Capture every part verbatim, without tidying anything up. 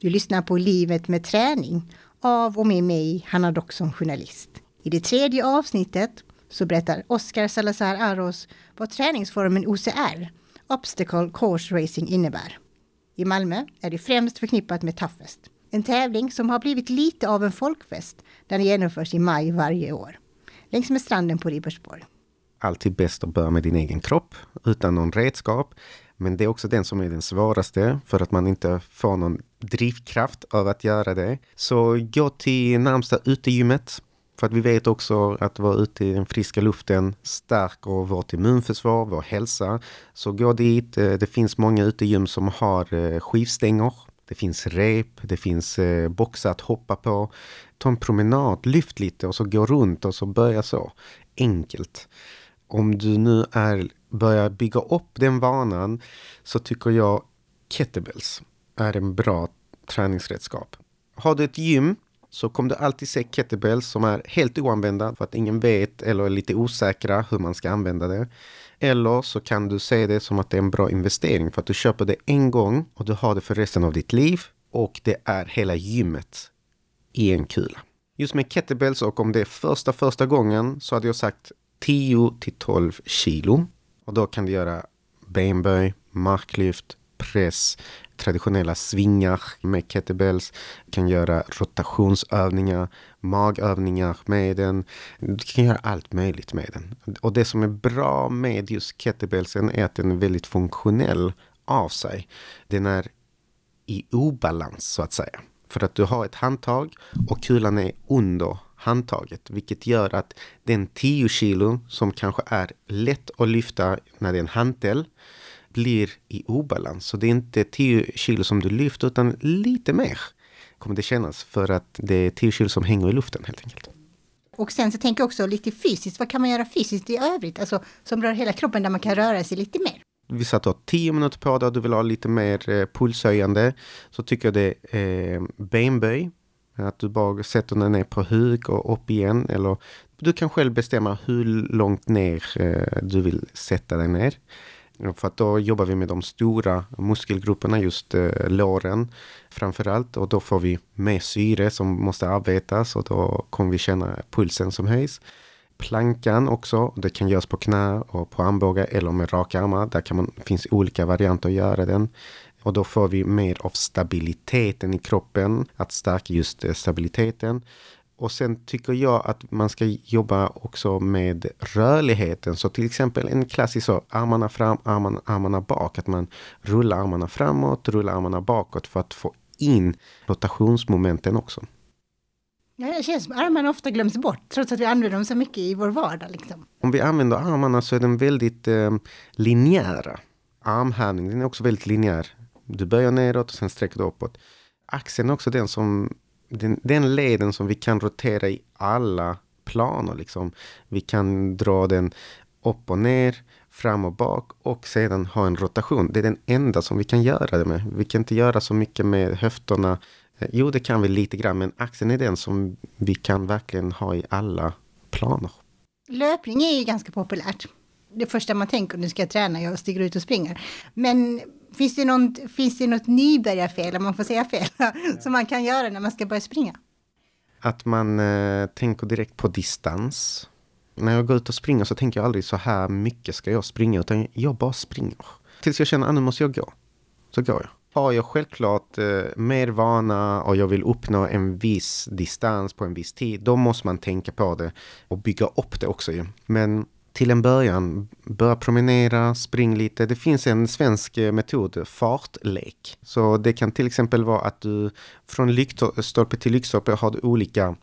Du lyssnar på Livet med träning av och med mig, Hanna Dockson, journalist. I det tredje avsnittet så berättar Oscar Salazar Aros vad träningsformen O C R, Obstacle Course Racing, innebär. I Malmö är det främst förknippat med Toughest, en tävling som har blivit lite av en folkfest där den genomförs i maj varje år, längs med stranden på Ribbersborg. Alltid bäst att börja med din egen kropp utan någon redskap. Men det är också den som är den svåraste för att man inte får någon drivkraft av att göra det. Så gå till närmsta utegymmet, för att vi vet också att vara ute i den friska luften stärker vårt immunförsvar, vår hälsa. Så gå dit. Det finns många utegym som har skivstänger. Det finns rep, det finns boxar att hoppa på. Ta en promenad, lyft lite och så gå runt och så börja så. Enkelt. Om du nu är, börjar bygga upp den vanan, så tycker jag kettlebells är en bra träningsredskap. Har du ett gym så kommer du alltid se kettlebells som är helt oanvända för att ingen vet eller är lite osäkra hur man ska använda det. Eller så kan du se det som att det är en bra investering för att du köper det en gång och du har det för resten av ditt liv och det är hela gymmet i en kula. Just med kettlebells, och om det är första första gången, så hade jag sagt tio till tolv kilo. Och då kan du göra benböj, marklyft, press, traditionella svingar med kettlebells. Du kan göra rotationsövningar, magövningar med den. Du kan göra allt möjligt med den. Och det som är bra med just kettlebellsen är att den är väldigt funktionell av sig. Den är i obalans så att säga. För att du har ett handtag och kulan är under handtaget, vilket gör att den tio kilo som kanske är lätt att lyfta när det är en hantel blir i obalans. Så det är inte tio kilo som du lyfter utan lite mer kommer det kännas, för att det är tio kilo som hänger i luften helt enkelt. Och sen så tänker jag också lite fysiskt. Vad kan man göra fysiskt i övrigt? Alltså som rör hela kroppen där man kan röra sig lite mer. Vi satt och tio minuter på där du vill ha lite mer eh, pulshöjande, så tycker jag det är eh, benböj. Att du bara sätter den ner på huk och upp igen. Eller du kan själv bestämma hur långt ner du vill sätta den ner. För att då jobbar vi med de stora muskelgrupperna, just låren framförallt. Och då får vi mer syre som måste arbetas och då kommer vi känna pulsen som höjs. Plankan också, det kan göras på knä och på armbågar eller med raka armar. Där kan man, finns olika varianter att göra den. Och då får vi mer av stabiliteten i kroppen, att stärka just stabiliteten. Och sen tycker jag att man ska jobba också med rörligheten. Så till exempel en klassisk så, armarna fram, armarna, armarna bak. Att man rullar armarna framåt, rullar armarna bakåt för att få in rotationsmomenten också. Ja, det känns som armarna ofta glöms bort trots att vi använder dem så mycket i vår vardag. Liksom. Om vi använder armarna så är de väldigt eh, linjära. Armhävning, den är också väldigt linjär. Du böjer neråt och sen sträcker du uppåt. Axeln är också den, som, den, den leden som vi kan rotera i alla planer. Liksom. Vi kan dra den upp och ner, fram och bak och sedan ha en rotation. Det är den enda som vi kan göra det med. Vi kan inte göra så mycket med höfterna. Jo, det kan vi lite grann, men axeln är den som vi kan verkligen ha i alla planer. Löpning är ju ganska populärt. Det första man tänker, nu ska jag träna, jag stiger ut och springer. Men finns det något, finns det något nybörjarfel, om man får säga fel, som man kan göra när man ska börja springa? Att man eh, tänker direkt på distans. När jag går ut och springer så tänker jag aldrig så här mycket ska jag springa, utan jag bara springer. Tills jag känner att ah, nu måste jag gå, så går jag. Har jag självklart eh, mer vana och jag vill uppnå en viss distans på en viss tid, då måste man tänka på det och bygga upp det också. Ju. Men till en början, börja promenera, spring lite. Det finns en svensk metod, fartlek. Så det kan till exempel vara att du från lyktstolpe till lyktstolpe har du olika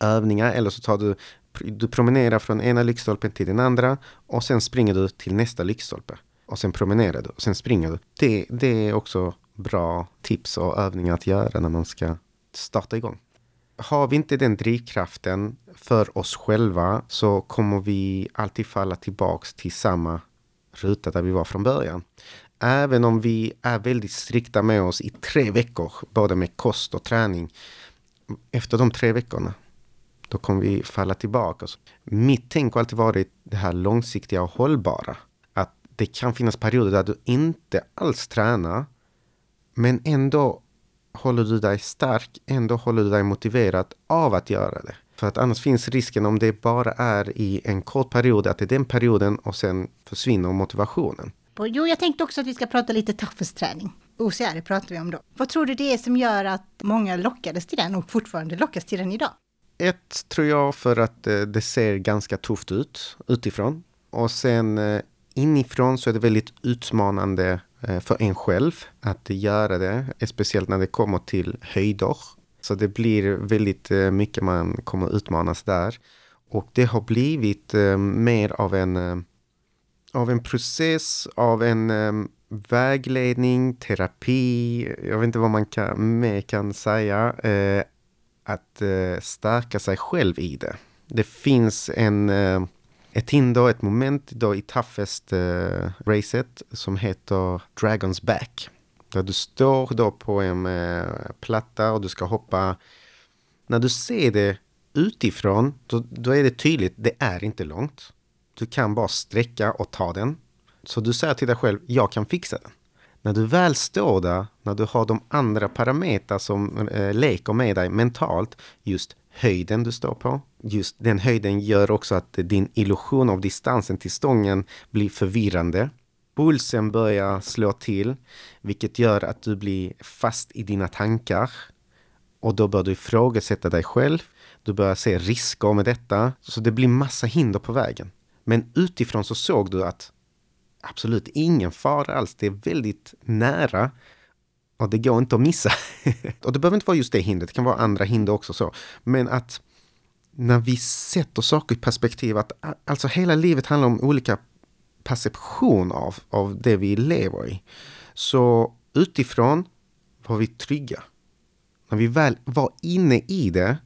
övningar. Eller så tar du, du promenerar från ena lyktstolpen till den andra och sen springer du till nästa lyktstolpe. Och sen promenerar du och sen springer du. Det, det är också bra tips och övningar att göra när man ska starta igång. Har vi inte den drivkraften för oss själva så kommer vi alltid falla tillbaks till samma ruta där vi var från början. Även om vi är väldigt strikta med oss i tre veckor, både med kost och träning. Efter de tre veckorna, då kommer vi falla tillbaka. Mitt tänk har alltid varit det här långsiktiga och hållbara. Att det kan finnas perioder där du inte alls tränar, men ändå håller du dig stark, ändå håller du dig motiverad av att göra det. För att annars finns risken, om det bara är i en kort period, att det är den perioden och sen försvinner motivationen. Jo, jag tänkte också att vi ska prata lite toughest-träning. O C R pratar vi om då. Vad tror du det är som gör att många lockades till den och fortfarande lockas till den idag? Ett, tror jag, för att det ser ganska tufft ut utifrån. Och sen inifrån så är det väldigt utmanande för en själv att göra det. Speciellt när det kommer till höjder. Så det blir väldigt mycket man kommer utmanas där. Och det har blivit mer av en, av en process, av en vägledning, terapi. Jag vet inte vad man kan, mer kan säga. Eh, att eh, stärka sig själv i det. Det finns en, eh, ett hinder, ett moment då i toughest-racet eh, som heter Dragon's Back. Där du står då på en eh, platta och du ska hoppa. När du ser det utifrån, då, då är det tydligt, det är inte långt. Du kan bara sträcka och ta den. Så du säger till dig själv, jag kan fixa den. När du väl står där, när du har de andra parametrar som eh, leker med dig mentalt, just höjden du står på, just den höjden gör också att din illusion av distansen till stången blir förvirrande. Pulsen börjar slå till, vilket gör att du blir fast i dina tankar. Och då börjar du ifrågasätta dig själv. Du börjar se risker med detta. Så det blir massa hinder på vägen. Men utifrån så såg du att absolut ingen fara alls. Det är väldigt nära. Och det går inte att missa. Och det behöver inte vara just det hindret. Det kan vara andra hinder också. Så. Men att när vi sätter saker i perspektiv. Att alltså hela livet handlar om olika perception av, av det vi lever i. Så utifrån var vi trygga. När vi väl var inne i det.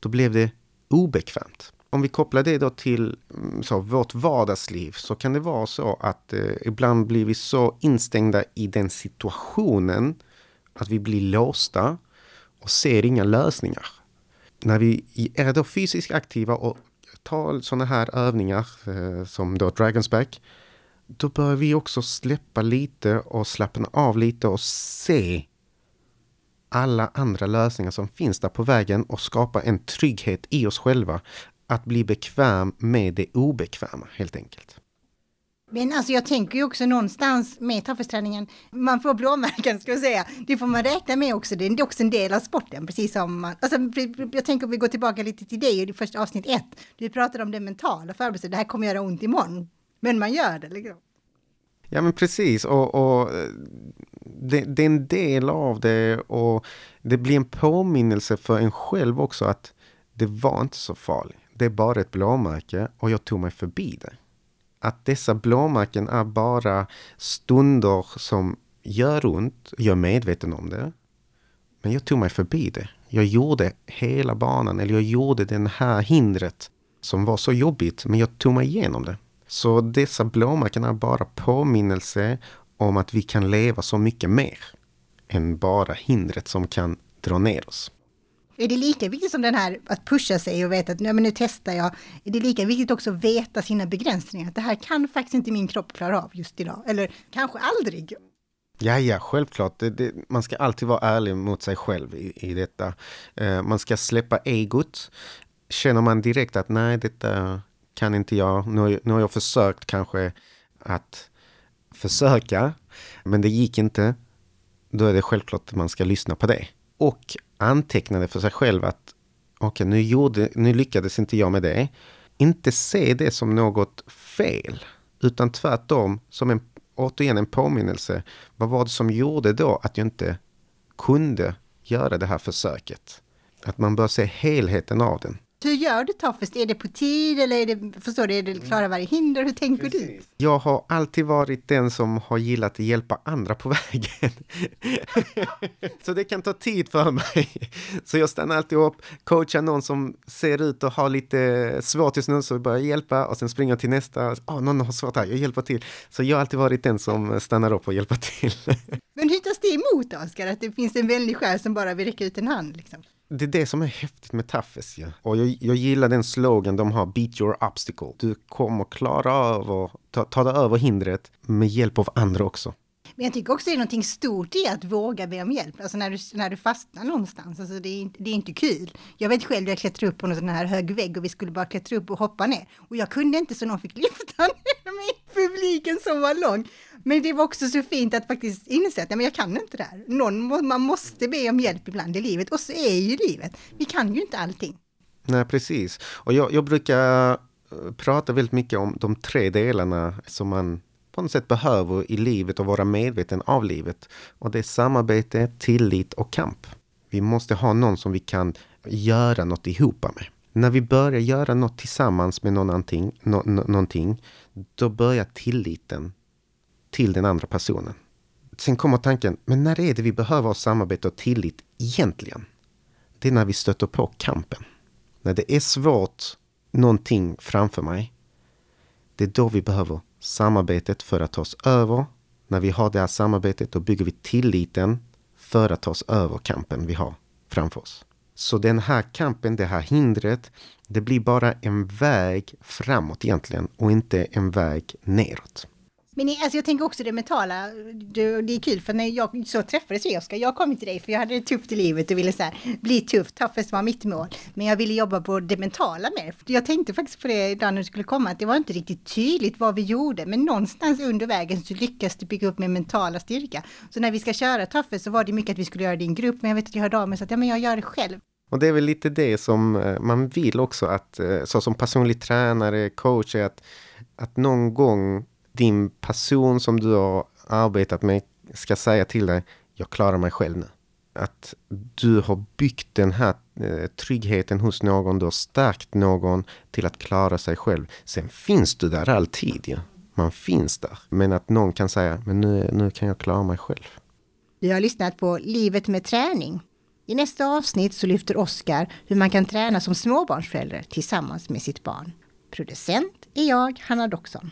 Då blev det obekvämt. Om vi kopplar det då till så, vårt vardagsliv, så kan det vara så att eh, ibland blir vi så instängda i den situationen att vi blir låsta och ser inga lösningar. När vi är då fysiskt aktiva och tar sådana här övningar eh, som då Dragon's Back, då bör vi också släppa lite och slappna av lite och se alla andra lösningar som finns där på vägen och skapa en trygghet i oss själva. Att bli bekväm med det obekväma, helt enkelt. Men alltså jag tänker ju också någonstans med toughest-träningen. Man får blåmärken, ska jag säga. Det får man räkna med också. Det är också en del av sporten. Precis som man, alltså, jag tänker om vi går tillbaka lite till dig i första avsnitt ett. Du pratade om det mentala förberedelsen. Det här kommer göra ont imorgon. Men man gör det, liksom. Ja, men precis. Och, och det, det är en del av det. Och det blir en påminnelse för en själv också att det var inte så farligt. Det är bara ett blåmärke och jag tog mig förbi det. Att dessa blåmärken är bara stunder som gör ont. Jag är medveten om det. Men jag tog mig förbi det. Jag gjorde hela banan, eller jag gjorde den här hindret som var så jobbigt. Men jag tog mig igenom det. Så dessa blåmärken är bara påminnelse om att vi kan leva så mycket mer än bara hindret som kan dra ner oss. Är det lika viktigt som den här att pusha sig och veta att nej, men nu testar jag? Är det lika viktigt också att veta sina begränsningar? Att det här kan faktiskt inte min kropp klara av just idag. Eller kanske aldrig. Ja, ja, självklart. Det, det, man ska alltid vara ärlig mot sig själv i, i detta. Eh, man ska släppa egot. Känner man direkt att nej, detta kan inte jag. Nu, nu har jag försökt kanske att försöka. Men det gick inte. Då är det självklart att man ska lyssna på det. Och antecknade för sig själv att okej, nu, gjorde, nu lyckades inte jag med det. Inte se det som något fel, utan tvärtom som en, återigen en påminnelse. Vad var det som gjorde då att jag inte kunde göra det här försöket? Att man bör se helheten av den. Hur gör du toughest? Är det på tid eller är det, förstår du, är det klara varje hinder? Hur tänker Precis. du? Jag har alltid varit den som har gillat att hjälpa andra på vägen. Så det kan ta tid för mig. Så jag stannar alltid upp, coachar någon som ser ut och har lite svårt just nu, så jag börjar hjälpa och sen springer till nästa. Ah, någon har svårt här, jag hjälper till. Så jag har alltid varit den som stannar upp och hjälper till. Men hur tas det emot, Oscar? Att det finns en vänlig själ som bara vill räcka ut en hand, liksom? Det är det som är häftigt med Toughest. Ja. Och jag, jag gillar den slogan de har, beat your obstacle. Du kommer klara över, ta, ta dig över hindret med hjälp av andra också. Men jag tycker också det är någonting stort i att våga be om hjälp. Alltså när du, när du fastnar någonstans. Alltså det, är, det är inte kul. Jag vet själv att jag klättrade upp på någon sån här hög vägg. Och vi skulle bara klättra upp och hoppa ner. Och jag kunde inte så någon fick lyfta ner mig i publiken som var lång. Men det var också så fint att faktiskt inse att ja, men jag kan inte det här. Någon, man måste be om hjälp ibland i livet. Och så är ju livet. Vi kan ju inte allting. Nej, precis. Och jag, jag brukar prata väldigt mycket om de tre delarna som man på något sätt behöver i livet och vara medveten av livet. Och det är samarbete, tillit och kamp. Vi måste ha någon som vi kan göra något ihop med. När vi börjar göra något tillsammans med någonting, no, no, någonting då börjar tilliten till den andra personen. Sen kommer tanken, men när är det vi behöver samarbete och tillit egentligen? Det är när vi stöter på kampen. När det är svårt någonting framför mig, det är då vi behöver samarbetet för att ta oss över. När vi har det här samarbetet, då bygger vi tilliten för att ta oss över kampen vi har framför oss. Så den här kampen, det här hindret, det blir bara en väg framåt egentligen och inte en väg neråt. Men alltså jag tänker också det mentala, det, det är kul för när jag så träffades jag Oscar, jag kom till dig för jag hade det tufft i livet och ville så här, bli tuff, toughest var mitt mål, men jag ville jobba på det mentala mer. Jag tänkte faktiskt på det idag när du skulle komma, att det var inte riktigt tydligt vad vi gjorde, men någonstans under vägen så lyckades du bygga upp min mentala styrka. Så när vi ska köra toughest så var det mycket att vi skulle göra det i en grupp, men jag vet att jag hörde av mig så att ja, men jag gör det själv. Och det är väl lite det som man vill också, att så som personlig tränare, coach, att, att någon gång din person som du har arbetat med ska säga till dig, jag klarar mig själv nu. Att du har byggt den här eh, tryggheten hos någon, du har stärkt någon till att klara sig själv. Sen finns du där alltid, ja. Man finns där. Men att någon kan säga, men nu, nu kan jag klara mig själv. Du har lyssnat på Livet med träning. I nästa avsnitt så lyfter Oscar hur man kan träna som småbarnsförälder tillsammans med sitt barn. Producent är jag, Hanna Dockson.